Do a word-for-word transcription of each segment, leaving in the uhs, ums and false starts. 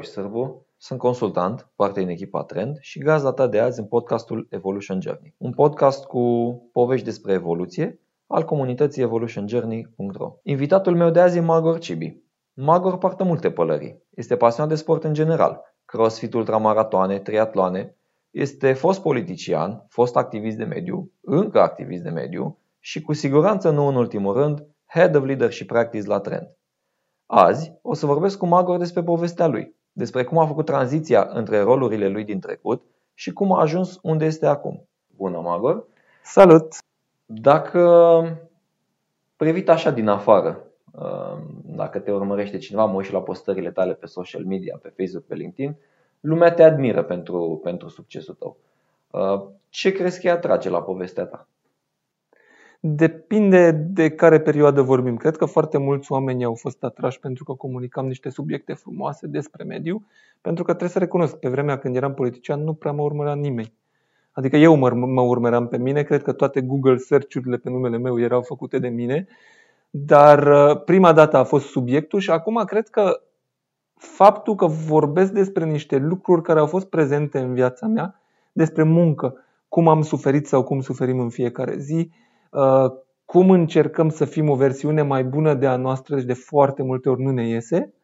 Marga și Sârbu, sunt consultant, parte din echipa Trend și gazda ta de azi în podcastul Evolution Journey. Un podcast cu povești despre evoluție al comunității evolution journey punct ro. Invitatul meu de azi e Magor Cibi. Magor poartă multe pălării. Este pasionat de sport în general, crossfit, ultramaratoane, triatloane. Este fost politician, fost activist de mediu, încă activist de mediu și cu siguranță nu în ultimul rând, Head of Leadership Practice la Trend. Azi o să vorbesc cu Magor despre povestea lui, despre cum a făcut tranziția între rolurile lui din trecut și cum a ajuns unde este acum. Bună, Magor! Salut! Dacă privit așa din afară, dacă te urmărește cineva, mă uit și la postările tale pe social media, pe Facebook, pe LinkedIn, lumea te admiră pentru, pentru succesul tău. Ce crezi că atrage la povestea ta? Depinde de care perioadă vorbim. Cred că foarte mulți oameni au fost atrași pentru că comunicam niște subiecte frumoase despre mediu, pentru că trebuie să recunosc, pe vremea când eram politician nu prea mă urmărea nimeni. Adică eu mă, mă urmăream pe mine, cred că toate Google search-urile pe numele meu erau făcute de mine, dar prima dată a fost subiectul și acum cred că faptul că vorbesc despre niște lucruri care au fost prezente în viața mea, despre muncă, cum am suferit sau cum suferim în fiecare zi, cum încercăm să fim o versiune mai bună de a noastră, deci de foarte multe ori nu ne iese,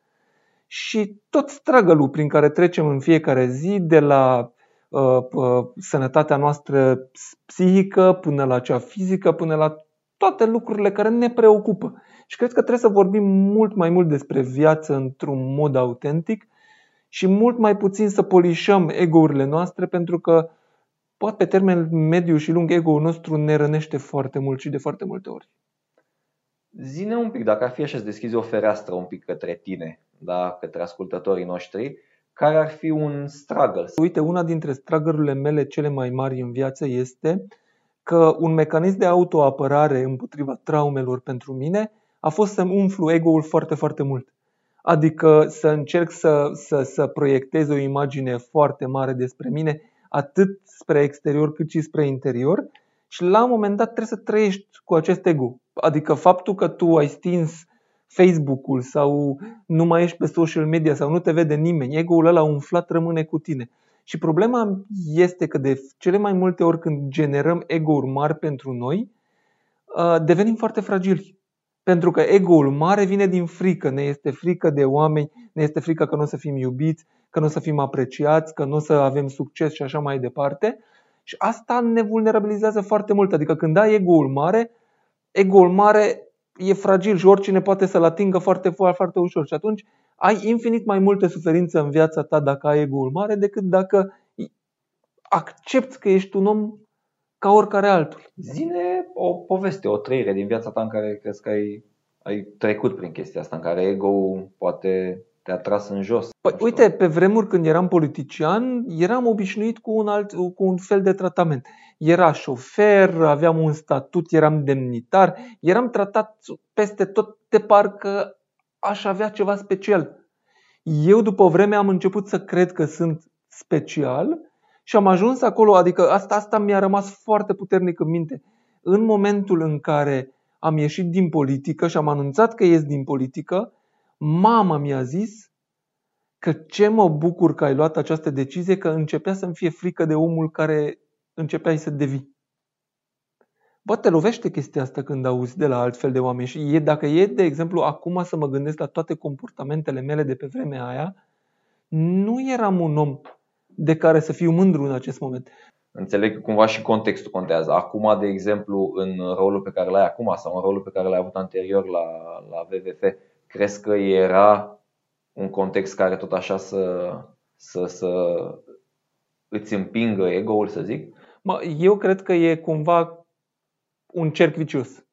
și tot struggle-ul prin care trecem în fiecare zi, de la uh, uh, sănătatea noastră psihică până la cea fizică, până la toate lucrurile care ne preocupă. Și cred că trebuie să vorbim mult mai mult despre viață într-un mod autentic și mult mai puțin să polișăm ego-urile noastre, pentru că poate pe termen mediu și lung ego-ul nostru ne rănește foarte mult și de foarte multe ori. Zi-ne un pic, dacă ar fi așa să deschizi o fereastră un pic către tine, da, către ascultătorii noștri, care ar fi un struggle? Uite, una dintre struggle-urile mele cele mai mari în viață este că un mecanism de autoapărare împotriva traumelor pentru mine a fost să-mi umflu ego-ul foarte, foarte mult. Adică să încerc să, să, să proiectez o imagine foarte mare despre mine, atât spre exterior cât și spre interior, și la un moment dat trebuie să trăiești cu acest ego. Adică faptul că tu ai stins Facebook-ul sau nu mai ești pe social media sau nu te vede nimeni, ego-ul ăla umflat rămâne cu tine. Și problema este că de cele mai multe ori când generăm ego-uri mari pentru noi, devenim foarte fragili. Pentru că ego-ul mare vine din frică. Ne este frică de oameni, ne este frică că nu o să fim iubiți, că nu o să fim apreciați, că nu o să avem succes și așa mai departe. Și asta ne vulnerabilizează foarte mult. Adică când ai ego-ul mare, ego-ul mare e fragil și oricine poate să-l atingă foarte, foarte ușor. Și atunci ai infinit mai multă suferință în viața ta dacă ai ego-ul mare decât dacă accepti că ești un om ca oricare altul. Zi-ne o poveste, o trăire din viața ta în care crezi că ai, ai trecut prin chestia asta, în care ego-ul poate te-a tras în jos. Păi, uite, pe vremuri când eram politician, eram obișnuit cu un, alt, cu un fel de tratament. Era șofer, aveam un statut, eram demnitar, eram tratat peste tot de parcă aș avea ceva special. Eu după o vreme am început să cred că sunt special și am ajuns acolo, adică asta, asta mi-a rămas foarte puternic în minte. În momentul în care am ieșit din politică și am anunțat că ies din politică, mama mi-a zis că ce mă bucur că ai luat această decizie, că începea să-mi fie frică de omul care începeai să devii. Bă, te lovește chestia asta când auzi de la altfel de oameni și e, dacă e, de exemplu, acum să mă gândesc la toate comportamentele mele de pe vremea aia, nu eram un om de care să fiu mândru în acest moment. Înțeleg că cumva și contextul contează. Acum, de exemplu, în rolul pe care l-ai acum sau în rolul pe care l-ai avut anterior la, la V V F, crezi că era un context care tot așa să, să, să îți împingă ego-ul, să zic? Mă, eu cred că e cumva un cerc vicios.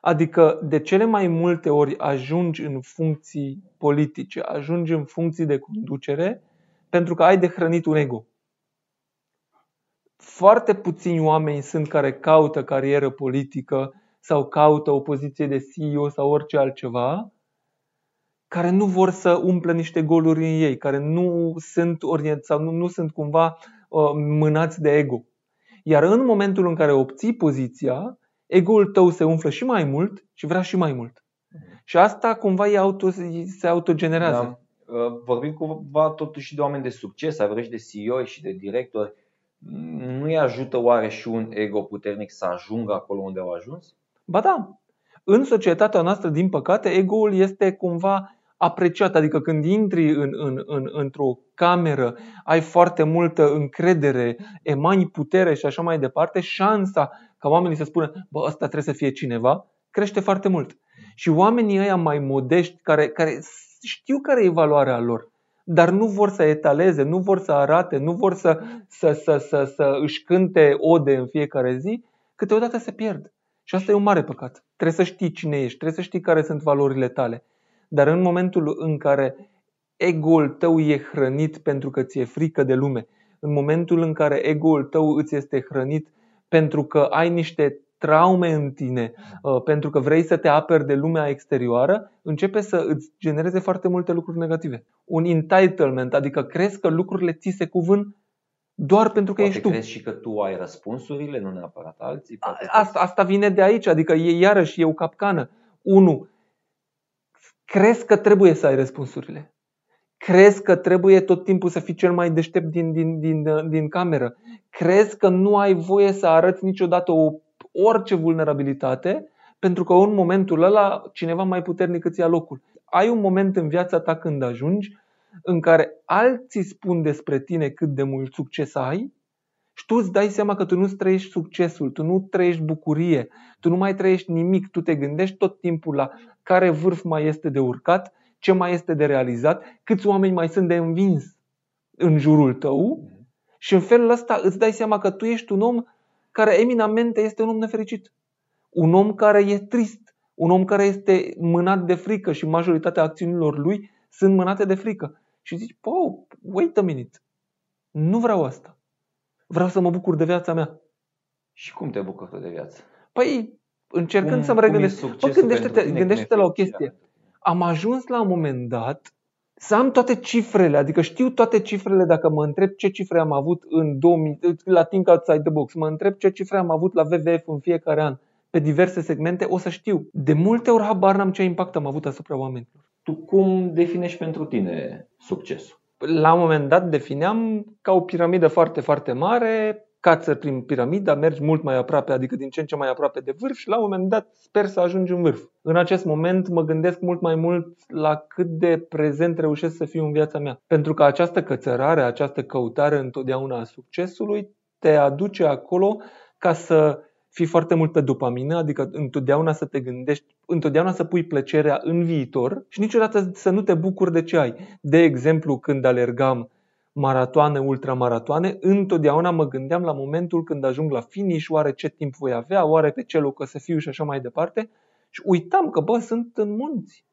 Adică de cele mai multe ori ajungi în funcții politice, ajungi în funcții de conducere pentru că ai de hrănit un ego. Foarte puțini oameni sunt care caută carieră politică sau caută o poziție de C E O sau orice altceva, care nu vor să umple niște goluri în ei, care nu sunt orientați sau nu, nu sunt cumva uh, mânați de ego. Iar în momentul în care obții poziția, ego-ul tău se umflă și mai mult și vrea și mai mult. Și asta cumva e auto, se autogenerează. Da. vorbim cumva totuși de oameni de succes, să vorbești de C E O și de directori, nu-i ajută oare și un ego puternic să ajungă acolo unde au ajuns? Ba da. În societatea noastră, din păcate, ego-ul este cumva apreciat. Adică când intri în, în, în, într-o cameră, ai foarte multă încredere, emani putere și așa mai departe, șansa ca oamenii să spună bă, ăsta trebuie să fie cineva, crește foarte mult. Și oamenii ăia mai modești, care, care știu care e valoarea lor, dar nu vor să etaleze, nu vor să arate, nu vor să, să, să, să, să își cânte ode în fiecare zi, câteodată se pierd. Și asta e un mare păcat. Trebuie să știi cine ești, trebuie să știi care sunt valorile tale. Dar în momentul în care ego-ul tău e hrănit pentru că ți-e frică de lume, în momentul în care ego-ul tău îți este hrănit pentru că ai niște traume în tine, pentru că vrei să te aperi de lumea exterioară, începe să îți genereze foarte multe lucruri negative. Un entitlement, adică crezi că lucrurile ți se cuvânt doar pentru că poate ești tu. Crezi și că tu ai răspunsurile, nu neapărat alții. Poate asta, asta vine de aici, adică e iarăși e o capcană. Unu, crezi că trebuie să ai răspunsurile. Crezi că trebuie tot timpul să fii cel mai deștept din, din, din, din cameră. Crezi că nu ai voie să arăți niciodată o, orice vulnerabilitate, pentru că în momentul ăla cineva mai puternic îți ia locul. Ai un moment în viața ta când ajungi în care alții spun despre tine cât de mult succes ai și tu îți dai seama că tu nu trăiești succesul, tu nu trăiești bucurie, tu nu mai trăiești nimic, tu te gândești tot timpul la care vârf mai este de urcat, ce mai este de realizat, câți oameni mai sunt de învins în jurul tău și în felul ăsta îți dai seama că tu ești un om care eminamente este un om nefericit, un om care e trist, un om care este mânat de frică și majoritatea acțiunilor lui sunt mânate de frică. Și zici, wow, wait a minute, nu vreau asta. Vreau să mă bucur de viața mea. Și cum te bucuri tu de viață? Păi, încercând cum, să-mi regândesc. Mă, gândește-te, gândește-te la o chestie. Am ajuns la un moment dat să am toate cifrele, adică știu toate cifrele. Dacă mă întreb ce cifre am avut în două mii, la Think Outside the Box, mă întreb ce cifre am avut la V V F în fiecare an, pe diverse segmente, o să știu. De multe ori habar n-am ce impact am avut asupra oamenilor. Tu cum definești pentru tine succesul? La un moment dat defineam ca o piramidă foarte, foarte mare, cață prin piramidă, mergi mult mai aproape, adică din ce în ce mai aproape de vârf și la un moment dat sper să ajungi în vârf. În acest moment mă gândesc mult mai mult la cât de prezent reușesc să fiu în viața mea. Pentru că această cățărare, această căutare întotdeauna a succesului te aduce acolo ca să fii foarte mult pe dopamină, adică întotdeauna să te gândești, întotdeauna să pui plăcerea în viitor și niciodată să nu te bucuri de ce ai. De exemplu, când alergam maratoane, ultramaratoane, întotdeauna mă gândeam la momentul când ajung la finish, oare ce timp voi avea, oare pe ce loc o să fiu și așa mai departe. Și uitam că, bă, sunt în munți.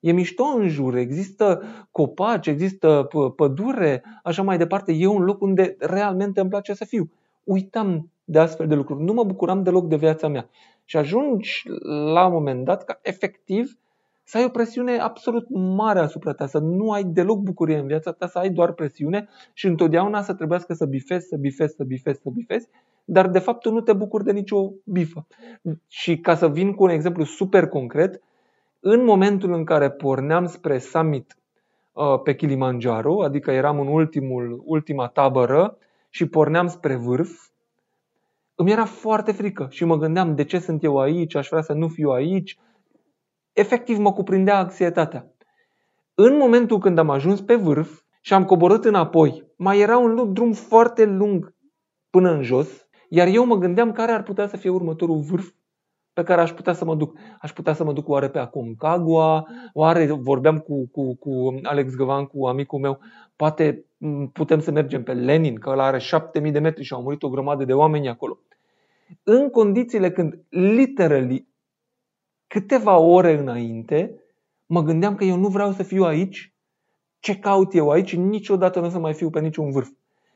E mișto în jur, există copaci, există pădure, așa mai departe. E un loc unde realmente îmi place să fiu. Uitam de astfel de lucruri. Nu mă bucuram deloc de viața mea. Și ajungi la un moment dat ca efectiv să ai o presiune absolut mare asupra ta, să nu ai deloc bucurie în viața ta, să ai doar presiune și întotdeauna să trebuiască să bifezi, să bifezi, să bifezi, să bifezi, dar de fapt tu nu te bucuri de nicio bifă. Și ca să vin cu un exemplu super concret, în momentul în care porneam spre summit pe Kilimanjaro, adică eram în ultimul, ultima tabără și porneam spre vârf, îmi era foarte frică și mă gândeam de ce sunt eu aici, aș vrea să nu fiu aici. Efectiv mă cuprindea anxietatea. În momentul când am ajuns pe vârf și am coborât înapoi, mai era un drum foarte lung până în jos, iar eu mă gândeam care ar putea să fie următorul vârf pe care aș putea să mă duc. Aș putea să mă duc oare pe Aconcagua, oare vorbeam cu, cu, cu Alex Gavan, cu amicul meu, poate putem să mergem pe Lenin, că ăla are șapte mii de metri și au murit o grămadă de oameni acolo. În condițiile când, literally, câteva ore înainte, mă gândeam că eu nu vreau să fiu aici, ce caut eu aici și niciodată nu o să mai fiu pe niciun vârf.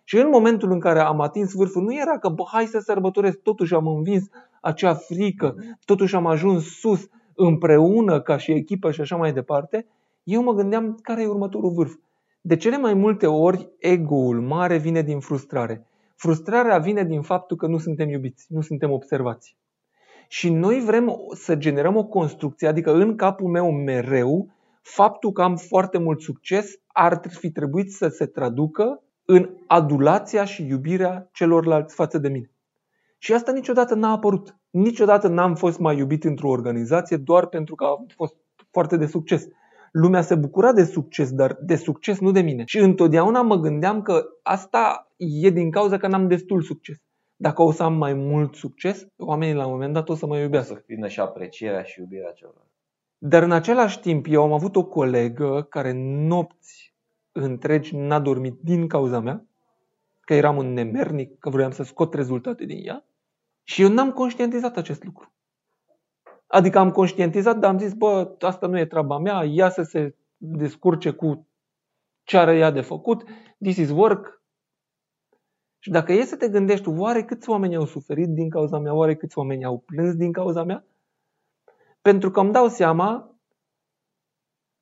Și în momentul în care am atins vârful, nu era că bă, hai să sărbătoresc, totuși am învins acea frică, totuși am ajuns sus împreună ca și echipă și așa mai departe. Eu mă gândeam care e următorul vârf. De cele mai multe ori ego-ul mare vine din frustrare. Frustrarea vine din faptul că nu suntem iubiți, nu suntem observați. Și noi vrem să generăm o construcție, adică în capul meu mereu faptul că am foarte mult succes ar fi trebuit să se traducă în adulația și iubirea celorlalți față de mine. Și asta niciodată n-a apărut. Niciodată n-am fost mai iubit într-o organizație doar pentru că a fost foarte de succes. Lumea se bucura de succes, dar de succes nu de mine. Și întotdeauna mă gândeam că asta e din cauza că n-am destul succes. Dacă o să am mai mult succes, oamenii la un moment dat o să mă iubească. Să vină și aprecierea și iubirea celor. Dar în același timp, eu am avut o colegă care nopți întregi n-a dormit din cauza mea, că eram un nemernic, că vroiam să scot rezultate din ea. Și eu n-am conștientizat acest lucru. Adică am conștientizat, dar am zis, bă, asta nu e treaba mea, ea să se descurce cu ce are ea de făcut, this is work. Și dacă e să te gândești, oare câți oameni au suferit din cauza mea, oare câți oameni au plâns din cauza mea? Pentru că îmi dau seama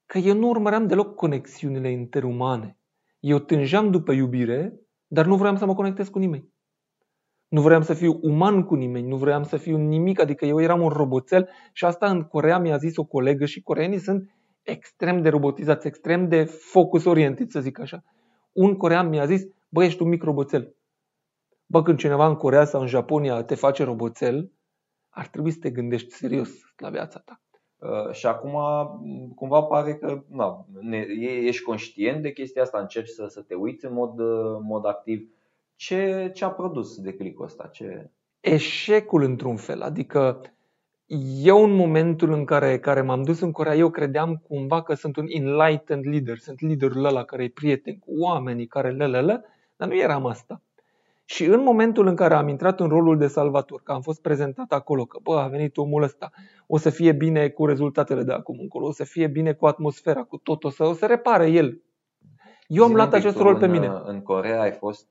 că eu nu urmăream deloc conexiunile interumane. Eu tânjeam după iubire, dar nu vreau să mă conectez cu nimeni. Nu vreau să fiu uman cu nimeni, nu vreau să fiu nimic, adică eu eram un roboțel și asta în Coreea mi-a zis o colegă și coreenii sunt extrem de robotizați, extrem de focus orientit, să zic așa. Un corean mi-a zis, bă, ești un mic roboțel. Bă, când cineva în Coreea sau în Japonia te face roboțel, ar trebui să te gândești serios la viața ta. Uh, și acum cumva pare că na, ne, ești conștient de chestia asta, încerci să, să te uiți în mod, mod activ. Ce, ce a produs declicul ăsta? Ce... Eșecul într-un fel. Adică eu în momentul în care, care m-am dus în Coreea, eu credeam cumva că sunt un enlightened leader. Sunt liderul ăla care e prieten cu oamenii, care lelele, dar nu eram asta. Și în momentul în care am intrat în rolul de salvator, că am fost prezentat acolo, că bă, a venit omul ăsta, o să fie bine cu rezultatele de acum încolo, o să fie bine cu atmosfera, cu tot, o să, o să repare el. Eu am luat acest rol pe mine. În Coreea ai fost...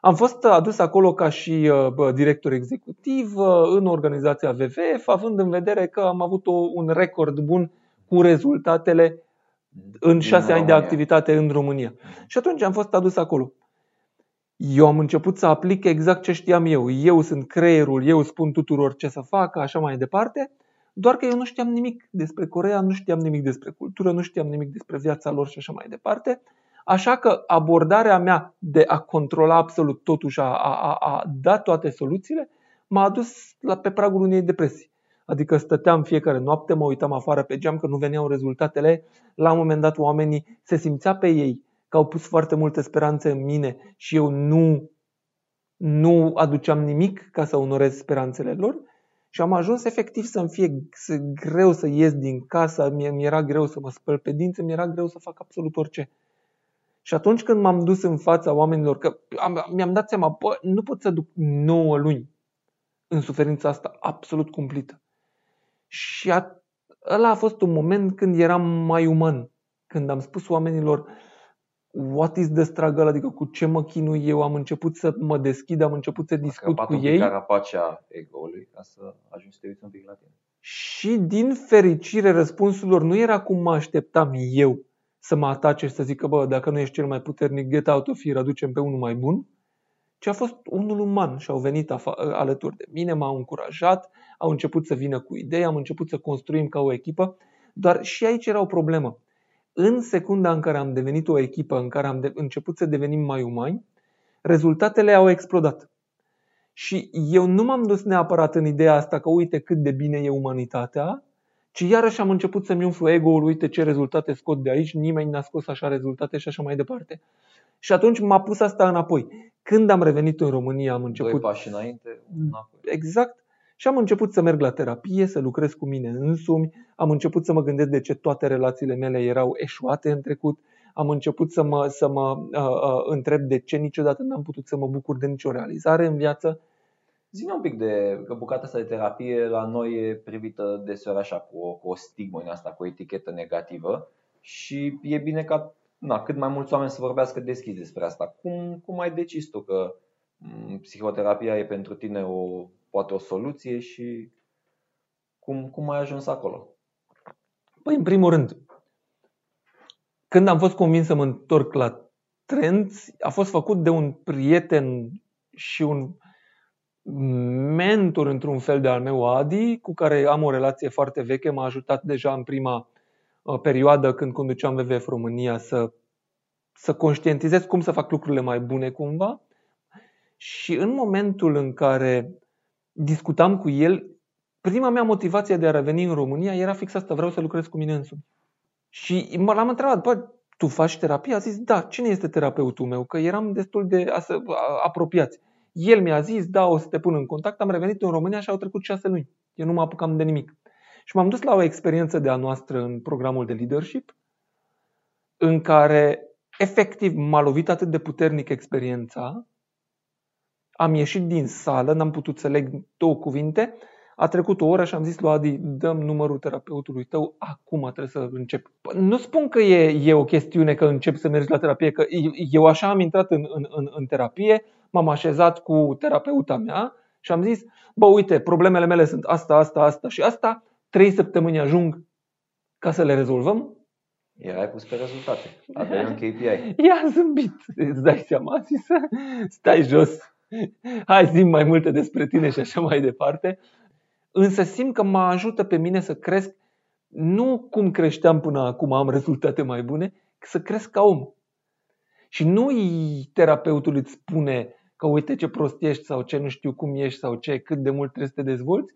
Am fost adus acolo ca și director executiv în organizația V V F, având în vedere că am avut un record bun cu rezultatele în șase ani de activitate în România. Și atunci am fost adus acolo. Eu am început să aplic exact ce știam eu. Eu sunt creierul, eu spun tuturor ce să facă, așa mai departe. Doar că eu nu știam nimic despre Coreea, nu știam nimic despre cultură, nu știam nimic despre viața lor și așa mai departe. Așa că abordarea mea de a controla absolut totul și a, a, a da toate soluțiile m-a adus la, pe pragul unei depresii. Adică stăteam fiecare noapte, mă uitam afară pe geam că nu veneau rezultatele. La un moment dat oamenii se simțea pe ei că au pus foarte multe speranțe în mine și eu nu, nu aduceam nimic ca să onorez speranțele lor. Și am ajuns efectiv să-mi fie să, greu să ies din casă, mi-era greu să mă spăl pe dinți, mi-era greu să fac absolut orice. Și atunci când m-am dus în fața oamenilor, că am, mi-am dat seama, bă, nu pot să duc nouă luni în suferința asta absolut cumplită. Și a, ăla a fost un moment când eram mai uman, când am spus oamenilor, what is the struggle, adică cu ce mă chinui eu, am început să mă deschid, am început să discut cu ei. Carapacea ego-ului, ca să ajungi să te uiți un pic la tine. Și din fericire răspunsul lor nu era cum mă așteptam eu. Să mă atace și să zică, bă, dacă nu ești cel mai puternic, get out of here, aducem pe unul mai bun. Ci a fost unul uman și au venit alături de mine, m-au încurajat, au început să vină cu idei, am început să construim ca o echipă. Dar și aici era o problemă. În secunda în care am devenit o echipă, în care am de- început să devenim mai umani, rezultatele au explodat. Și eu nu m-am dus neapărat în ideea asta că uite cât de bine e umanitatea, ci iarăși am început să-mi umflu ego-ul, uite ce rezultate scot de aici, nimeni n-a scos așa rezultate și așa mai departe. Și atunci m-a pus asta înapoi. Când am revenit în România, am început... Doi pași înainte, înapoi. Exact. Și am început să merg la terapie, să lucrez cu mine însumi, am început să mă gândesc de ce toate relațiile mele erau eșuate în trecut, am început să mă, să mă uh, uh, întreb de ce niciodată n-am putut să mă bucur de nicio realizare în viață. Zi-ne un pic de că bucata asta de terapie la noi e privită deseori așa cu o, cu o stigmă în asta, cu o etichetă negativă și e bine ca na, cât mai mulți oameni să vorbească deschis despre asta. Cum, cum ai decis tu că m- psihoterapia e pentru tine o, poate o soluție și cum, cum ai ajuns acolo? Păi în primul rând, când am fost convins să mă întorc la Trend, a fost făcut de un prieten și un... mentor într-un fel de al meu, Adi, cu care am o relație foarte veche, m-a ajutat deja în prima perioadă când conduceam V V F România să, să conștientizez cum să fac lucrurile mai bune cumva. Și în momentul în care discutam cu el, prima mea motivație de a reveni în România era fix asta, vreau să lucrez cu mine însumi. Și l-am întrebat, bă, tu faci terapie? A zis, da, cine este terapeutul meu? Că eram destul de apropiați. El mi-a zis, da, o să te pun în contact. Am revenit în România și au trecut șase luni. Eu nu mă apucam de nimic. Și m-am dus la o experiență de a noastră în programul de leadership, în care efectiv m-a lovit atât de puternic experiența. Am ieșit din sală, n-am putut să leg două cuvinte. A trecut o oră și am zis lui Adi, dăm numărul terapeutului tău, acum trebuie să încep. Nu spun că e, e o chestiune că încep să mergi la terapie, că eu așa am intrat în, în, în, în terapie, m-am așezat cu terapeuta mea și am zis, bă, uite, problemele mele sunt asta, asta, asta și asta, trei săptămâni ajung ca să le rezolvăm. Iar ai pus pe rezultate, aveai un K P I. I-a zâmbit, îți dai seama, a zis, stai jos, hai zi mai multe despre tine și așa mai departe. Însă simt că mă ajută pe mine să cresc, nu cum creșteam până acum, am rezultate mai bune, să cresc ca om. Și nu terapeutul îți spune că uite ce prost ești sau ce nu știu cum ești sau ce, cât de mult trebuie să te dezvolți,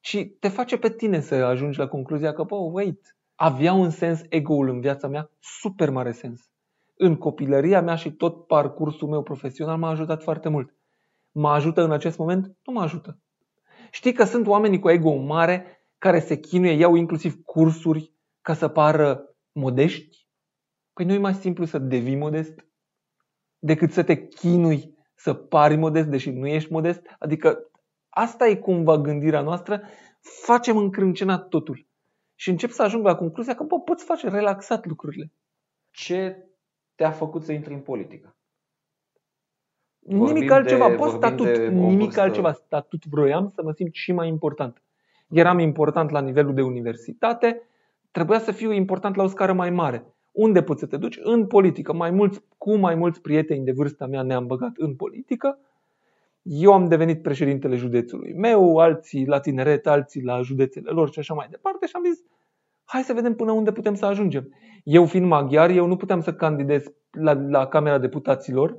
ci te face pe tine să ajungi la concluzia că, oh, wait, avea un sens ego-ul în viața mea, super mare sens. În copilăria mea și tot parcursul meu profesional m-a ajutat foarte mult. Mă ajută în acest moment? Nu mă ajută. Știi că sunt oamenii cu ego mare care se chinuie, iau inclusiv cursuri ca să pară modești? Păi nu e mai simplu să devii modest decât să te chinui să pari modest, deși nu ești modest? Adică asta e cumva gândirea noastră, facem încrâncenat totul. Și încep să ajung la concluzia că bă, poți face relaxat lucrurile. Ce te-a făcut să intri în politică? Vorbim nimic altceva, de, statut, nimic altceva, statut vroiam să mă simt și mai important. Eram important la nivelul de universitate, trebuia să fiu important la o scară mai mare. Unde poți să te duci? În politică. Mai mulți, cu mai mulți prieteni de vârsta mea ne-am băgat în politică. Eu am devenit președintele județului meu, alții la tineret, alții la județele lor și așa mai departe. Și am zis, hai să vedem până unde putem să ajungem. Eu fiind maghiar, eu nu puteam să candidez la, la Camera Deputaților,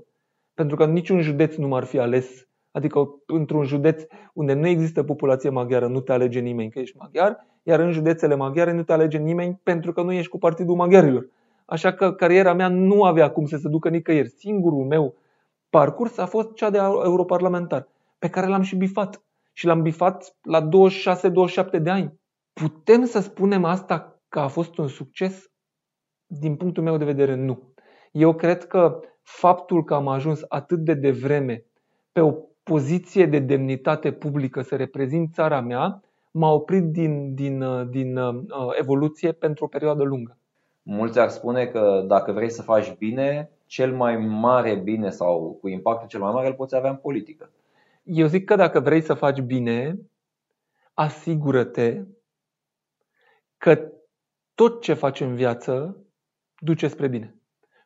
pentru că niciun județ nu m-ar fi ales. Adică într-un județ unde nu există populație maghiară nu te alege nimeni că ești maghiar, iar în județele maghiare nu te alege nimeni pentru că nu ești cu Partidul Maghiarilor. Așa că cariera mea nu avea cum să se ducă nicăieri. Singurul meu parcurs a fost cea de europarlamentar, pe care l-am și bifat. Și l-am bifat la douăzeci și șase douăzeci și șapte de ani. Putem să spunem asta că a fost un succes? Din punctul meu de vedere, nu. Eu cred că faptul că am ajuns atât de devreme pe o poziție de demnitate publică să reprezint țara mea m-a oprit din, din, din evoluție pentru o perioadă lungă. Mulți ar spune că dacă vrei să faci bine, cel mai mare bine sau cu impactul cel mai mare îl poți avea în politică. Eu zic că dacă vrei să faci bine, asigură-te că tot ce faci în viață duce spre bine.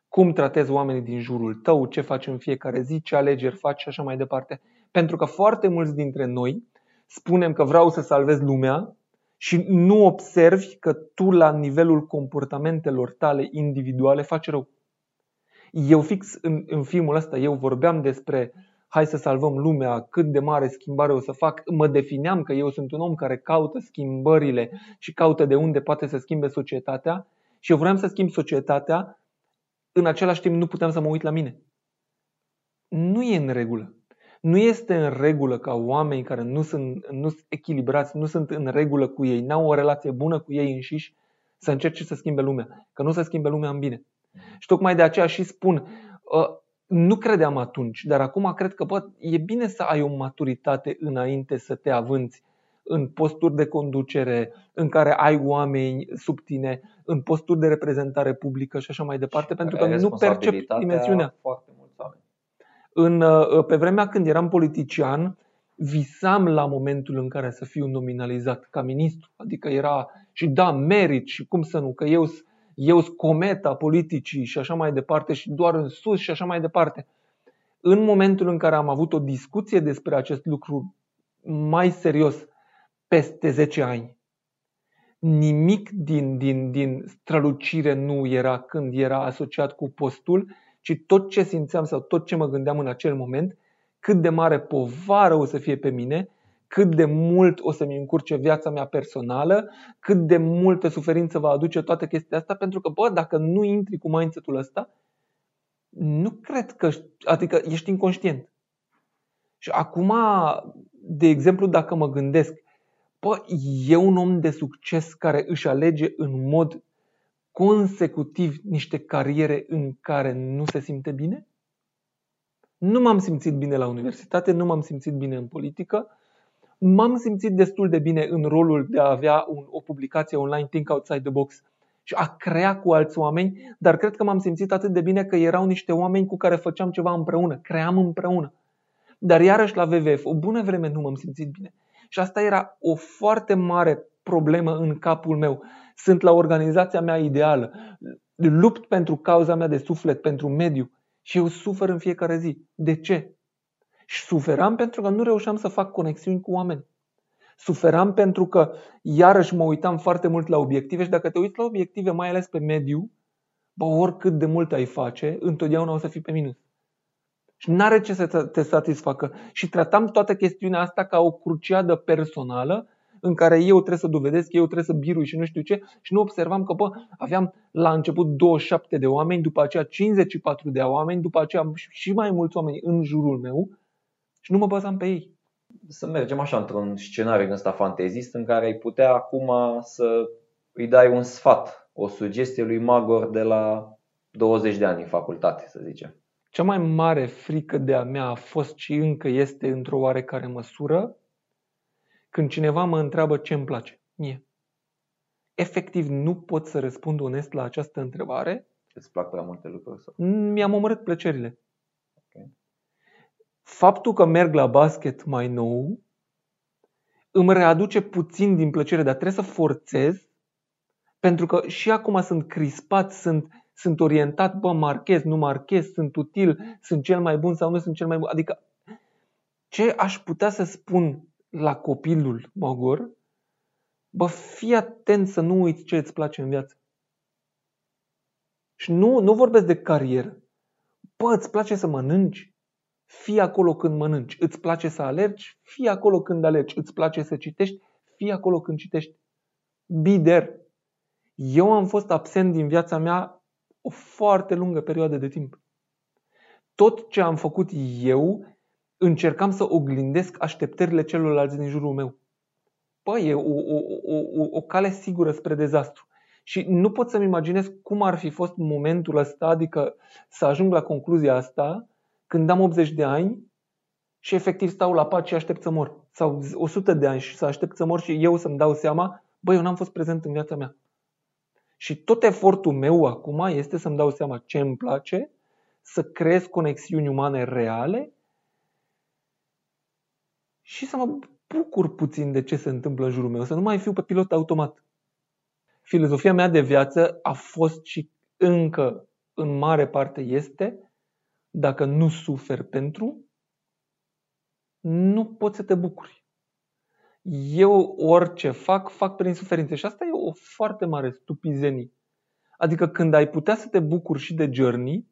Cum tratezi oamenii din jurul tău, ce faci în fiecare zi, ce alegeri faci și așa mai departe. Pentru că foarte mulți dintre noi spunem că vreau să salvez lumea și nu observi că tu la nivelul comportamentelor tale individuale faci rău. Eu fix în, în filmul ăsta, eu vorbeam despre hai să salvăm lumea, cât de mare schimbare o să fac. Mă defineam că eu sunt un om care caută schimbările și caută de unde poate să schimbe societatea și eu vreau să schimb societatea. În același timp nu puteam să mă uit la mine. Nu e în regulă. Nu este în regulă ca oamenii care nu sunt, nu sunt echilibrați, nu sunt în regulă cu ei, n-au o relație bună cu ei înșiși, să încerce să schimbe lumea. Că nu se schimbe lumea în bine. Și tocmai de aceea și spun, nu credeam atunci, dar acum cred că bă, e bine să ai o maturitate înainte să te avânți în posturi de conducere, în care ai oameni sub tine, în posturi de reprezentare publică și așa mai departe, pentru că nu percepi dimensiunea. Foarte mulți oameni. În, pe vremea când eram politician, visam la momentul în care să fiu nominalizat ca ministru. Adică era și da, merit și cum să nu, că eu sunt cometa politicii și așa mai departe și doar în sus și așa mai departe. În momentul în care am avut o discuție despre acest lucru mai serios, peste zece ani, nimic din, din, din strălucire nu era când era asociat cu postul, ci tot ce simțeam sau tot ce mă gândeam în acel moment, cât de mare povară o să fie pe mine, cât de mult o să-mi încurce viața mea personală, cât de multă suferință va aduce toată chestia asta, pentru că, bă, dacă nu intri cu mindset-ul ăsta, nu cred că, adică ești inconștient. Și acum, de exemplu, dacă mă gândesc, bă, e un om de succes care își alege în mod consecutiv niște cariere în care nu se simte bine? Nu m-am simțit bine la universitate, nu m-am simțit bine în politică, m-am simțit destul de bine în rolul de a avea un, o publicație online, Think Outside the Box, și a crea cu alți oameni, dar cred că m-am simțit atât de bine că erau niște oameni cu care făceam ceva împreună, cream împreună. Dar iarăși la V V F, o bună vreme nu m-am simțit bine. Și asta era o foarte mare problemă în capul meu. Sunt la organizația mea ideală, lupt pentru cauza mea de suflet, pentru mediu, și eu sufer în fiecare zi. De ce? Și suferam pentru că nu reușeam să fac conexiuni cu oameni. Suferam pentru că iarăși mă uitam foarte mult la obiective și dacă te uiți la obiective, mai ales pe mediu, bă, oricât de mult ai face, întotdeauna o să fii pe minus. Și n-are ce să te satisfacă. Și tratam toată chestiunea asta ca o cruciadă personală în care eu trebuie să dovedesc, eu trebuie să birui și nu știu ce. Și nu observam că, bă, aveam la început douăzeci și șapte de oameni, după aceea cincizeci și patru de oameni, după aceea și mai mulți oameni în jurul meu și nu mă bazam pe ei. Să mergem așa într-un scenariu din ăsta fantezist în care ai putea acum să îi dai un sfat, o sugestie lui Magor de la douăzeci de ani în facultate, să zicem. Cea mai mare frică de a mea a fost și încă este într-o oarecare măsură când cineva mă întreabă ce îmi place mie. Efectiv nu pot să răspund onest la această întrebare. Îți plac prea multe lucruri? Sau? Mi-am omorât plăcerile. Okay. Faptul că merg la basket mai nou îmi readuce puțin din plăcere, dar trebuie să forțez, pentru că și acum sunt crispat, sunt... Sunt orientat, bă, marchez, nu marchez, sunt util, sunt cel mai bun sau nu sunt cel mai bun. Adică ce aș putea să spun la copilul Magor? Bă, fii atent să nu uiți ce îți place în viață. Și nu, nu vorbesc de carieră. Bă, îți place să mănânci? Fii acolo când mănânci. Îți place să alergi? Fii acolo când alergi. Îți place să citești? Fii acolo când citești. Be there. Eu am fost absent din viața mea o foarte lungă perioadă de timp. Tot ce am făcut eu, încercam să oglindesc așteptările celorlalți din jurul meu. Păi, e o, o, o, o cale sigură spre dezastru. Și nu pot să-mi imaginez cum ar fi fost momentul ăsta, adică să ajung la concluzia asta, când am optzeci de ani și efectiv stau la pat și aștept să mor. Sau o sută de ani și să aștept să mor și eu să-mi dau seama, băi, eu n-am fost prezent în viața mea. Și tot efortul meu acum este să-mi dau seama ce îmi place, să creez conexiuni umane reale și să mă bucur puțin de ce se întâmplă în jurul meu, să nu mai fiu pe pilot automat. Filozofia mea de viață a fost și încă în mare parte este: dacă nu suferi pentru, nu poți să te bucuri. Eu orice fac, fac prin suferințe și asta e o foarte mare stupizenie. Adică când ai putea să te bucuri și de journey,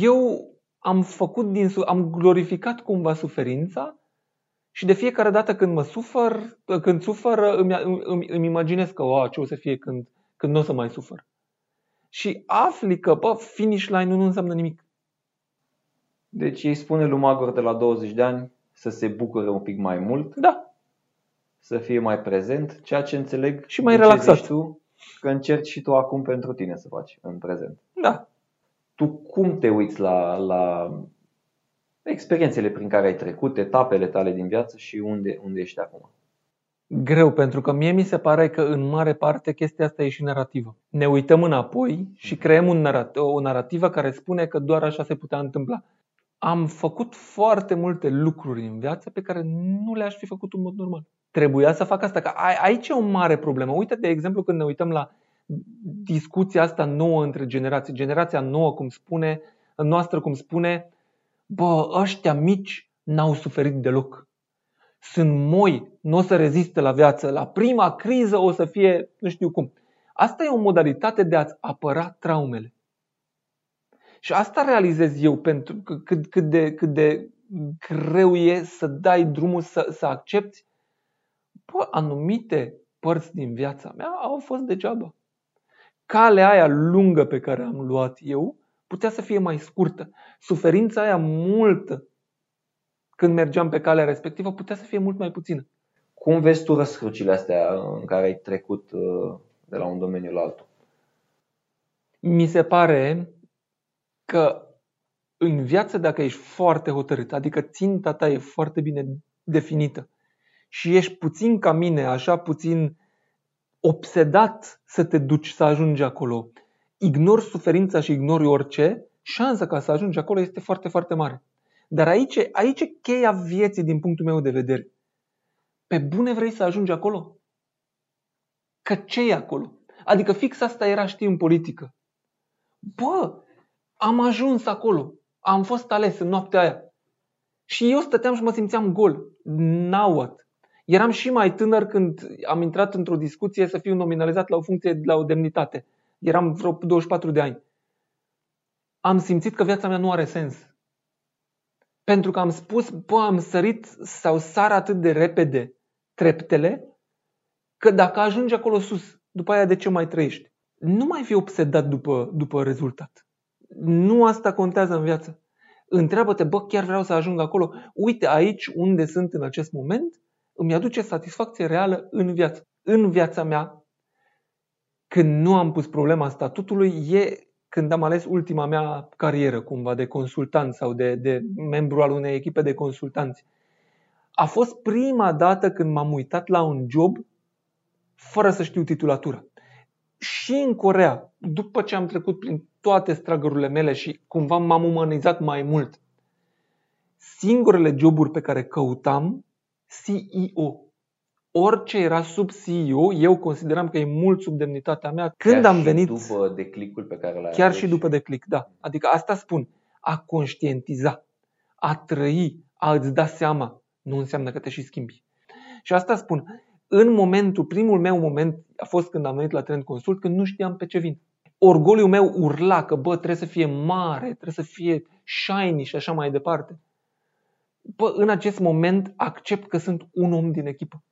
eu am făcut din, am glorificat cumva suferința și de fiecare dată când mă sufăr, când sufăr îmi, îmi, îmi imaginez că o, ce o să fie când, când nu o să mai sufăr. Și afli că bă, finish line-ul nu înseamnă nimic. Deci ei spune lui Magor de la douăzeci de ani să se bucure un pic mai mult. Da. Să fie mai prezent, ceea ce înțeleg și mai relaxat tu, că încerci și tu acum pentru tine să faci în prezent. Da. Tu cum te uiți la, la experiențele prin care ai trecut, etapele tale din viață și unde, unde ești acum? Greu, pentru că mie mi se pare că în mare parte chestia asta e și narativă. Ne uităm înapoi și creăm un narat- o narativă care spune că doar așa se putea întâmpla. Am făcut foarte multe lucruri în viață pe care nu le-aș fi făcut în mod normal. Trebuia să fac asta, că aici e o mare problemă. Uite, de exemplu, când ne uităm la discuția asta nouă între generații, generația nouă, cum spune, noastră, cum spune, bă, ăștia mici n-au suferit deloc. sunt moi, nu o să reziste la viață, la prima criză o să fie nu știu cum. Asta e o modalitate de a-ți apăra traumele. Și asta realizez eu, pentru că cât, cât, de, cât de greu e să dai drumul, să, să accepti. Bă, anumite părți din viața mea au fost degeaba. Calea aia lungă pe care am luat eu putea să fie mai scurtă. Suferința aia multă când mergeam pe calea respectivă putea să fie mult mai puțină. Cum vezi tu răscrucile astea în care ai trecut de la un domeniu la altul? Mi se pare că în viață, dacă ești foarte hotărât, adică ținta ta e foarte bine definită și ești puțin ca mine, așa puțin obsedat să te duci, să ajungi acolo, ignori suferința și ignori orice, șansa ca să ajungi acolo este foarte, foarte mare. Dar aici, aici e cheia vieții din punctul meu de vedere. Pe bune vrei să ajungi acolo? Că ce e acolo? Adică fix asta era, știi, în politică. Bă, am ajuns acolo, am fost ales în noaptea aia. Și eu stăteam și mă simțeam gol. Now what? Eram și mai tânăr când am intrat într-o discuție să fiu nominalizat la o funcție, la o demnitate. Eram vreo douăzeci și patru de ani. Am simțit că viața mea nu are sens. Pentru că am spus, bă, am sărit sau sar atât de repede treptele, că dacă ajungi acolo sus, după aia de ce mai trăiești? Nu mai fi obsedat după, după rezultat. Nu asta contează în viață. Întreabă-te, bă, chiar vreau să ajung acolo. Uite aici unde sunt în acest moment, îmi aduce satisfacție reală în viață. În viața mea, când nu am pus problema statutului, e când am ales ultima mea carieră, cumva, de consultant sau de, de membru al unei echipe de consultanți. A fost prima dată când m-am uitat la un job fără să știu titulatura. Și în Corea, după ce am trecut prin toate struggle-urile mele și cumva m-am umanizat mai mult, singurele joburi pe care căutam, C E O. Orice era sub C E O, eu consideram că e mult sub demnitatea mea. Când chiar am venit, și după declicul pe care l-ai Chiar și după declic, da. Adică asta spun, a conștientiza, a trăi, a îți da seama, nu înseamnă că te și schimbi. Și asta spun, în momentul, primul meu moment a fost când am venit la Trend Consult, când nu știam pe ce vin. Orgoliul meu urla că, bă, trebuie să fie mare, trebuie să fie shiny și așa mai departe. Bă, în acest moment accept că sunt un om din echipă.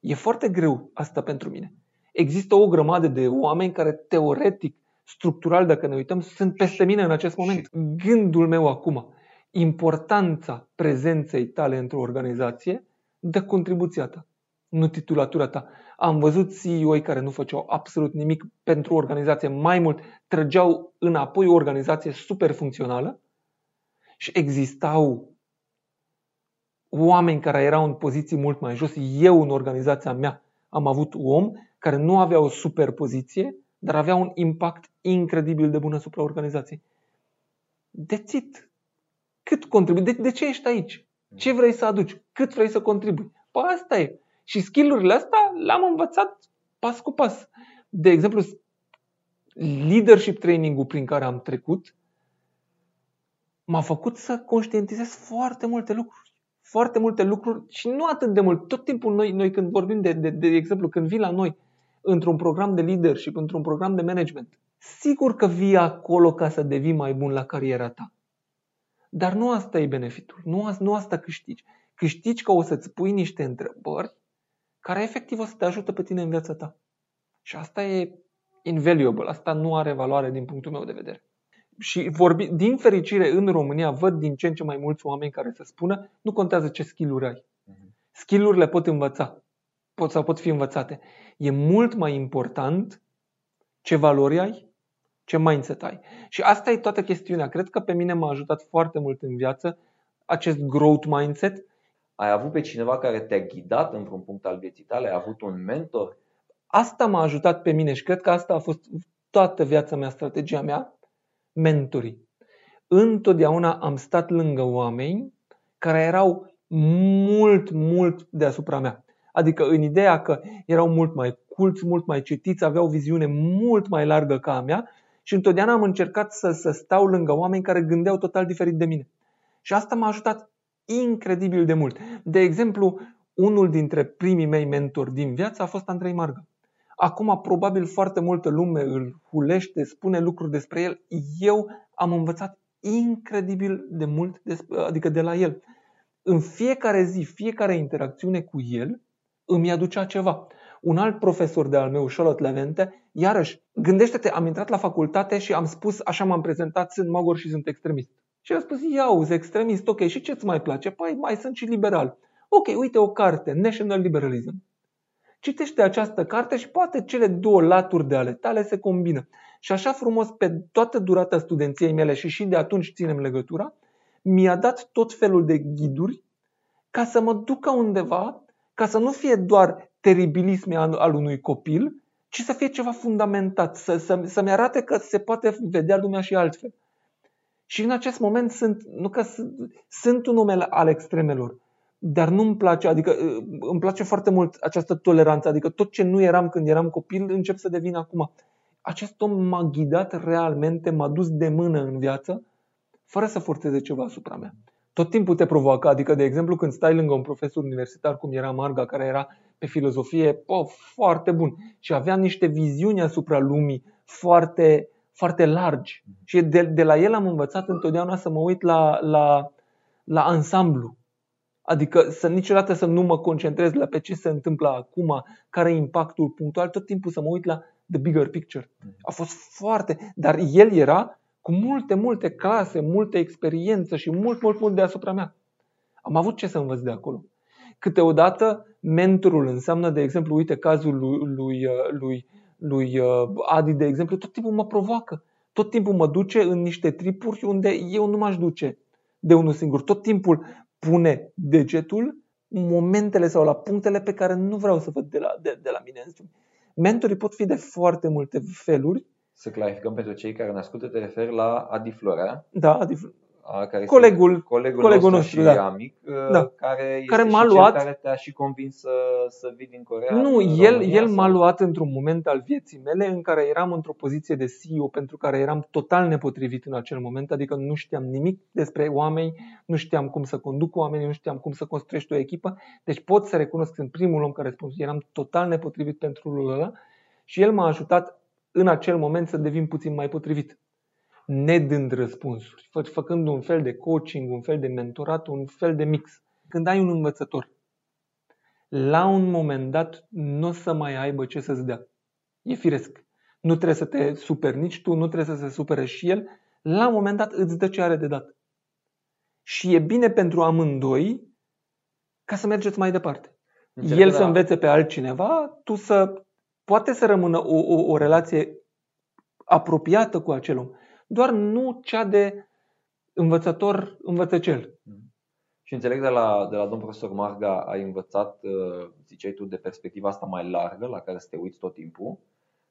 E foarte greu asta pentru mine. Există o grămadă de oameni care teoretic, structural, dacă ne uităm, sunt peste mine în acest moment. Gândul meu acum, importanța prezenței tale într-o organizație dă contribuția ta, nu titulatura ta. Am văzut C E O-i care nu făceau absolut nimic pentru o organizație, mai mult trăgeau înapoi o organizație super funcțională și existau oameni care erau în poziții mult mai jos. Eu în organizația mea am avut om care nu avea o super poziție, dar avea un impact incredibil de bun asupra organizației. That's it. Cât contribui? De, de ce ești aici? Ce vrei să aduci? Cât vrei să contribui? Păi asta e. Și skill-urile astea le-am învățat pas cu pas. De exemplu, leadership training-ul prin care am trecut m-a făcut să conștientizez foarte multe lucruri. Foarte multe lucruri și nu atât de mult. Tot timpul noi, noi când vorbim de, de, de exemplu, când vii la noi într-un program de leadership, într-un program de management, sigur că vii acolo ca să devii mai bun la cariera ta. Dar nu asta e beneficiul, nu, nu asta câștigi. Câștigi că o să-ți pui niște întrebări care efectiv o să te ajută pe tine în viața ta. Și asta e invaluable, asta nu are valoare din punctul meu de vedere. Și vorbi, din fericire în România văd din ce în ce mai mulți oameni care să spună nu contează ce skill-uri ai. Skill-urile pot învăța pot, sau pot fi învățate. E mult mai important ce valori ai, ce mindset ai. Și asta e toată chestiunea. Cred că pe mine m-a ajutat foarte mult în viață acest growth mindset. Ai avut pe cineva care te-a ghidat într-un punct al vieții tale? Ai avut un mentor? Asta m-a ajutat pe mine și cred că asta a fost toată viața mea, strategia mea. Mentorii. Întotdeauna am stat lângă oameni care erau mult, mult deasupra mea. Adică în ideea că erau mult mai culți, mult mai citiți, aveau o viziune mult mai largă ca a mea și întotdeauna am încercat să, să stau lângă oameni care gândeau total diferit de mine. Și asta m-a ajutat incredibil de mult. De exemplu, unul dintre primii mei mentori din viață a fost Andrei Marga. Acum probabil foarte multă lume îl hulește, spune lucruri despre el. Eu am învățat incredibil de mult, adică de la el. În fiecare zi, fiecare interacțiune cu el îmi aducea ceva. Un alt profesor de al meu, Charlotte Levente, iarăși, gândește-te, am intrat la facultate și am spus, așa m-am prezentat, sunt magor și sunt extremist. Și el a spus, ia uzi, extremist, ok, și ce-ți mai place? Păi mai sunt și liberal. Ok, uite o carte, National Liberalism. Citește această carte și poate cele două laturi de ale tale se combină. Și așa frumos, pe toată durata studenției mele și și de atunci ținem legătura, mi-a dat tot felul de ghiduri ca să mă ducă undeva, ca să nu fie doar teribilisme al unui copil, ci să fie ceva fundamentat, să, să, să-mi arate că se poate vedea lumea și altfel. Și în acest moment sunt, nu că sunt, sunt un om al extremelor, dar nu-mi place, adică îmi place foarte mult această toleranță, adică tot ce nu eram când eram copil încep să devin acum. Acest om m-a ghidat realmente, m-a dus de mână în viață, fără să forțeze ceva asupra mea. Tot timpul te provoacă, adică de exemplu când stai lângă un profesor universitar cum era Marga, care era pe filozofie, po, foarte bun și avea niște viziuni asupra lumii foarte, foarte largi și de, de la el am învățat întotdeauna să mă uit la, la, la ansamblu. Adică să niciodată să nu mă concentrez la pe ce se întâmplă acum, care e impactul punctual, tot timpul să mă uit la the bigger picture. A fost foarte, dar el era cu multe, multe clase, multe experiență și mult, mult, mult deasupra mea. Am avut ce să învăț de acolo. Câteodată mentorul înseamnă, de exemplu, uite cazul lui, lui, lui, lui Adi, de exemplu, tot timpul mă provoacă. Tot timpul mă duce în niște tripuri unde eu nu m-aș duce de unul singur. Tot timpul pune degetul în momentele sau la punctele pe care nu vreau să văd de la, de, de la mine însumi. Mentorii pot fi de foarte multe feluri. Să clarificăm pentru cei care ne ascultă, te referi la Adi Flora. Da, Adi Flora. Care colegul, colegul colegul nostru, nostru și da. Amic, da. care, care este m-a și luat, care te-a și convins să, să vii din Coreea. Nu, el, România, el sau... m-a luat într-un moment al vieții mele în care eram într-o poziție de C E O pentru care eram total nepotrivit în acel moment, adică nu știam nimic despre oameni, nu știam cum să conduc oamenii, nu știam cum să construiești o echipă. Deci pot să recunosc că sunt primul om care spune, eram total nepotrivit pentru rolul ăla și el m-a ajutat în acel moment să devin puțin mai potrivit. Nedând răspunsuri, fă- făcând un fel de coaching, un fel de mentorat, un fel de mix. Când ai un învățător, la un moment dat nu o să mai aibă ce să-ți dea. E firesc. Nu trebuie să te superi nici tu, nu trebuie să se supere și el. La un moment dat îți dă ce are de dat. Și e bine pentru amândoi ca să mergeți mai departe. Înțeleg, el da. Să învețe pe altcineva, tu să... Poate să rămână o, o, o relație apropiată cu acel om, doar nu cea de învățător-învățăcel. Și înțeleg de la, de la domn profesor Marga, ai învățat, ziceai tu, de perspectiva asta mai largă, la care să te uiți tot timpul.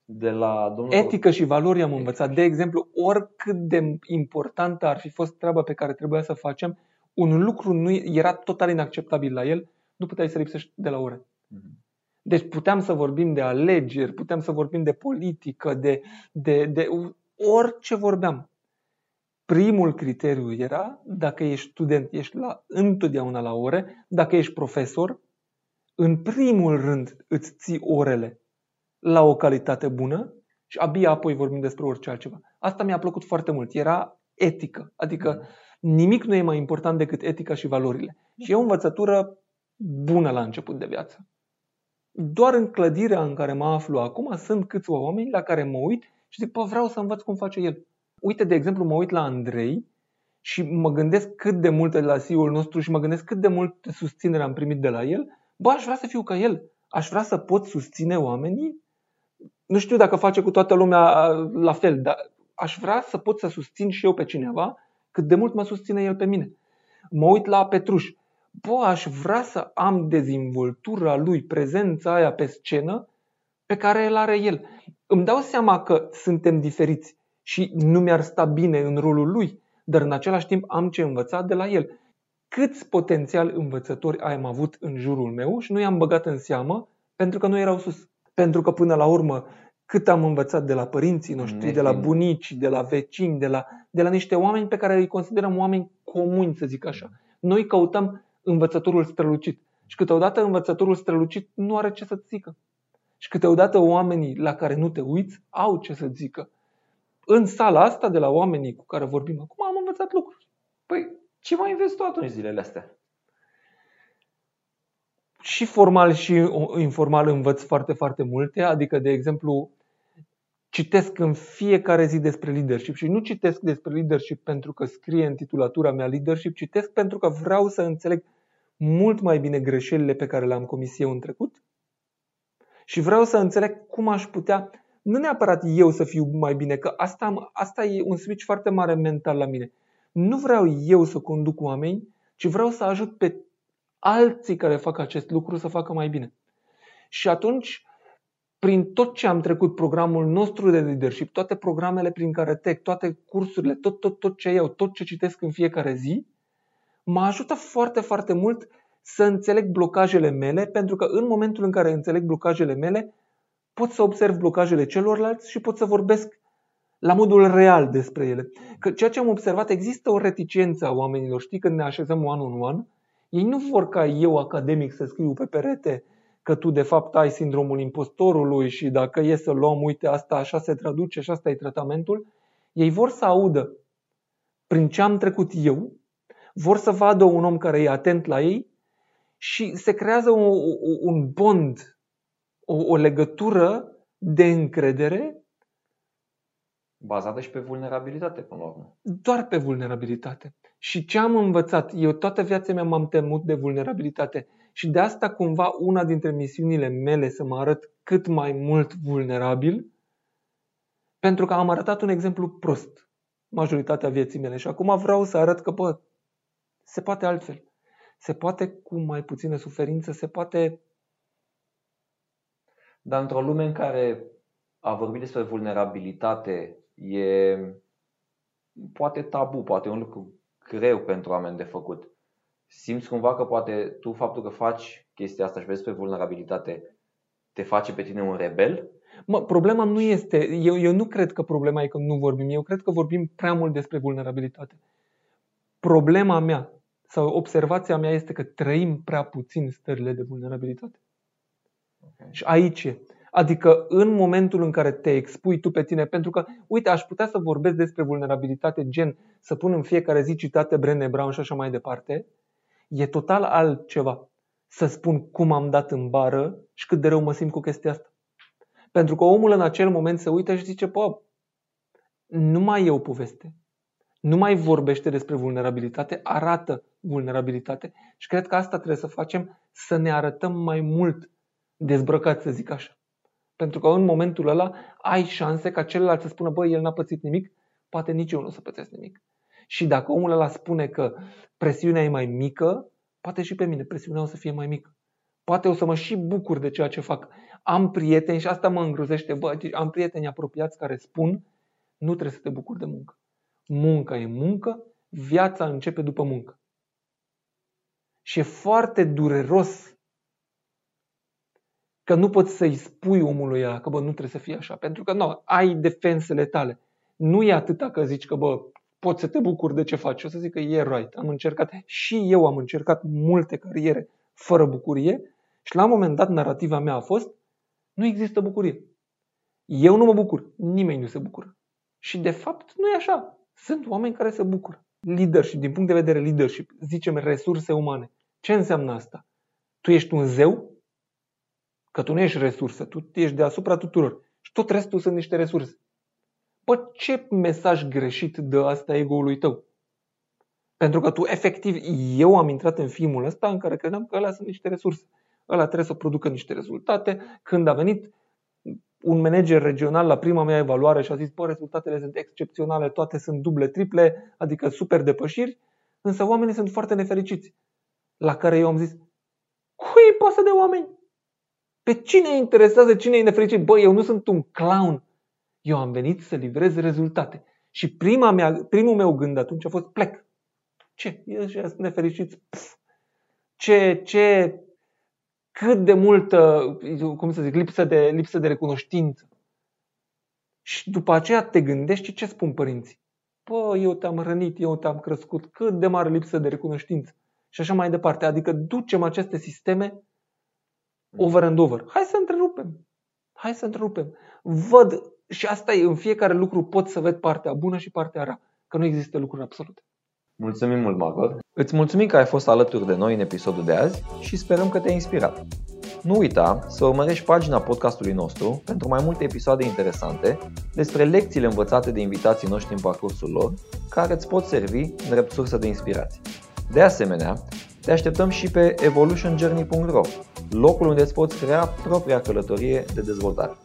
De la domnul Etică și valori am învățat. De exemplu, oricât de importantă ar fi fost treaba pe care trebuia să facem, un lucru nu era total inacceptabil la el, nu puteai să lipsești de la ore. Deci puteam să vorbim de alegeri, puteam să vorbim de politică, de... de, de orice vorbeam. Primul criteriu era dacă ești student, ești la, întotdeauna la ore, dacă ești profesor, în primul rând îți ții orele la o calitate bună și abia apoi vorbim despre orice altceva. Asta mi-a plăcut foarte mult. Era etică. Adică nimic nu e mai important decât etica și valorile. Și e o învățătură bună la început de viață. Doar în clădirea în care mă aflu acum sunt câțiva oameni la care mă uit și zic, pă, vreau să învăț cum face el. Uite, de exemplu, mă uit la Andrei și mă gândesc cât de mult de la C E O-ul nostru și mă gândesc cât de mult susținere am primit de la el. Bă, aș vrea să fiu ca el. Aș vrea să pot susține oamenii. Nu știu dacă face cu toată lumea la fel, dar aș vrea să pot să susțin și eu pe cineva cât de mult mă susține el pe mine. Mă uit la Petruș. Bă, aș vrea să am dezvoltura lui, prezența aia pe scenă pe care îl are el. Îmi dau seama că suntem diferiți și nu mi-ar sta bine în rolul lui, dar în același timp am ce învăța de la el. Câți potențial învățători am avut în jurul meu și nu i-am băgat în seamă pentru că nu erau sus. Pentru că până la urmă cât am învățat de la părinții noștri, de la bunici, de la vecini, de la, de la niște oameni pe care îi considerăm oameni comuni, să zic așa. Noi căutăm învățătorul strălucit. Și câteodată învățătorul strălucit nu are ce să-ți zică. Și câteodată oamenii la care nu te uiți au ce să zică. În sala asta, de la oamenii cu care vorbim acum, am învățat lucruri. Păi, ce mai înveți tu atunci zilele astea? Și formal și informal învăț foarte, foarte multe. Adică, de exemplu, citesc în fiecare zi despre leadership. Și nu citesc despre leadership pentru că scrie în titulatura mea leadership. Citesc pentru că vreau să înțeleg mult mai bine greșelile pe care le-am comis eu în trecut. Și vreau să înțeleg cum aș putea, nu neapărat eu să fiu mai bine, că asta, am, asta e un switch foarte mare mental la mine. Nu vreau eu să conduc oameni, ci vreau să ajut pe alții care fac acest lucru să facă mai bine. Și atunci, prin tot ce am trecut, programul nostru de leadership, toate programele prin care trec, toate cursurile, tot, tot, tot ce iau, tot ce citesc în fiecare zi, mă ajută foarte, foarte mult să înțeleg blocajele mele, pentru că în momentul în care înțeleg blocajele mele, pot să observ blocajele celorlalți și pot să vorbesc la modul real despre ele. Că ceea ce am observat, există o reticență a oamenilor. Știi, când ne așezăm one-on-one, ei nu vor ca eu, academic, să scriu pe perete că tu de fapt ai sindromul impostorului și dacă e să luăm, uite, asta așa se traduce și asta e tratamentul. Ei vor să audă prin ce am trecut eu, vor să vadă un om care e atent la ei și se creează un bond, o legătură de încredere bazată și pe vulnerabilitate, până la urmă. Doar pe vulnerabilitate. Și ce am învățat? Eu toată viața mea m-am temut de vulnerabilitate. Și de asta cumva una dintre misiunile mele să mă arăt cât mai mult vulnerabil, pentru că am arătat un exemplu prost majoritatea vieții mele. Și acum vreau să arăt că, bă, se poate altfel. Se poate cu mai puțină suferință, se poate... Dar într-o lume în care a vorbi despre vulnerabilitate e poate tabu, poate un lucru greu pentru oameni de făcut. Simți cumva că poate tu, faptul că faci chestia asta și vezi pe vulnerabilitate, te face pe tine un rebel? Mă, problema nu este, eu, eu nu cred că problema e că nu vorbim, eu cred că vorbim prea mult despre vulnerabilitate. Problema mea sau observația mea este că trăim prea puțin stările de vulnerabilitate. Okay. Și aici e. Adică în momentul în care te expui tu pe tine, pentru că, uite, aș putea să vorbesc despre vulnerabilitate, gen să pun în fiecare zi citate Brené Brown și așa mai departe, e total altceva să spun cum am dat în bară și cât de rău mă simt cu chestia asta. Pentru că omul în acel moment se uită și zice, pă, nu mai e o poveste, nu mai vorbește despre vulnerabilitate, arată vulnerabilitate. Și cred că asta trebuie să facem, să ne arătăm mai mult dezbrăcați, să zic așa. Pentru că în momentul ăla ai șanse ca celălalt să spună, băi, el n-a pățit nimic, poate nici eu nu o să pățesc nimic. Și dacă omul ăla spune că presiunea e mai mică, poate și pe mine presiunea o să fie mai mică. Poate o să mă și bucur de ceea ce fac. Am prieteni și asta mă îngrozește, bă, am prieteni apropiați care spun, nu trebuie să te bucuri de muncă. Munca e muncă, viața începe după muncă. Și e foarte dureros că nu poți să-i spui omului ăla că, bă, nu trebuie să fie așa, pentru că nu, ai defensele tale. Nu e atâta că zici că, bă, poți să te bucuri de ce faci. O să zic că e right. Am încercat și eu am încercat multe cariere fără bucurie și la un moment dat narativa mea a fost, nu există bucurie. Eu nu mă bucur, nimeni nu se bucură. Și de fapt nu e așa. Sunt oameni care se bucură. Leadership, din punct de vedere leadership, zicem resurse umane. Ce înseamnă asta? Tu ești un zeu? Că tu nu ești resursă, tu ești deasupra tuturor și tot restul sunt niște resurse. Bă, ce mesaj greșit dă asta ego-ului tău? Pentru că tu, efectiv, eu am intrat în filmul ăsta în care credeam că ăla sunt niște resurse. Ăla trebuie să producă niște rezultate. Când a venit un manager regional la prima mea evaluare și a zis, bă, rezultatele sunt excepționale, toate sunt duble, triple, adică super depășiri, însă oamenii sunt foarte nefericiți. La care eu am zis, cui pasă de oameni? Pe cine interesează cine e nefericit? Bă, eu nu sunt un clown. Eu am venit să livrez rezultate. Și prima mea, primul meu gând atunci a fost plec. Ce? Ești nefericit? Ce, ce, cât de multă, cum să zic, lipsă de, lipsă de recunoștință. Și după aceea te gândești ce spun părinții. Bă, eu te-am rănit, eu te-am crescut, cât de mare lipsă de recunoștință. și așa mai departe. Adică ducem aceste sisteme over and over. Hai să întrerupem. Hai să întrerupem. Văd, și asta e, în fiecare lucru pot să văd partea bună și partea rea. Că nu există lucruri absolute. Mulțumim mult, Magor. Îți mulțumim că ai fost alături de noi în episodul de azi și sperăm că te-ai inspirat. Nu uita să urmărești pagina podcastului nostru pentru mai multe episoade interesante despre lecțiile învățate de invitații noștri în parcursul lor, care îți pot servi drept sursă de inspirație. De asemenea, te așteptăm și pe evolution journey punct ro, locul unde îți poți crea propria călătorie de dezvoltare.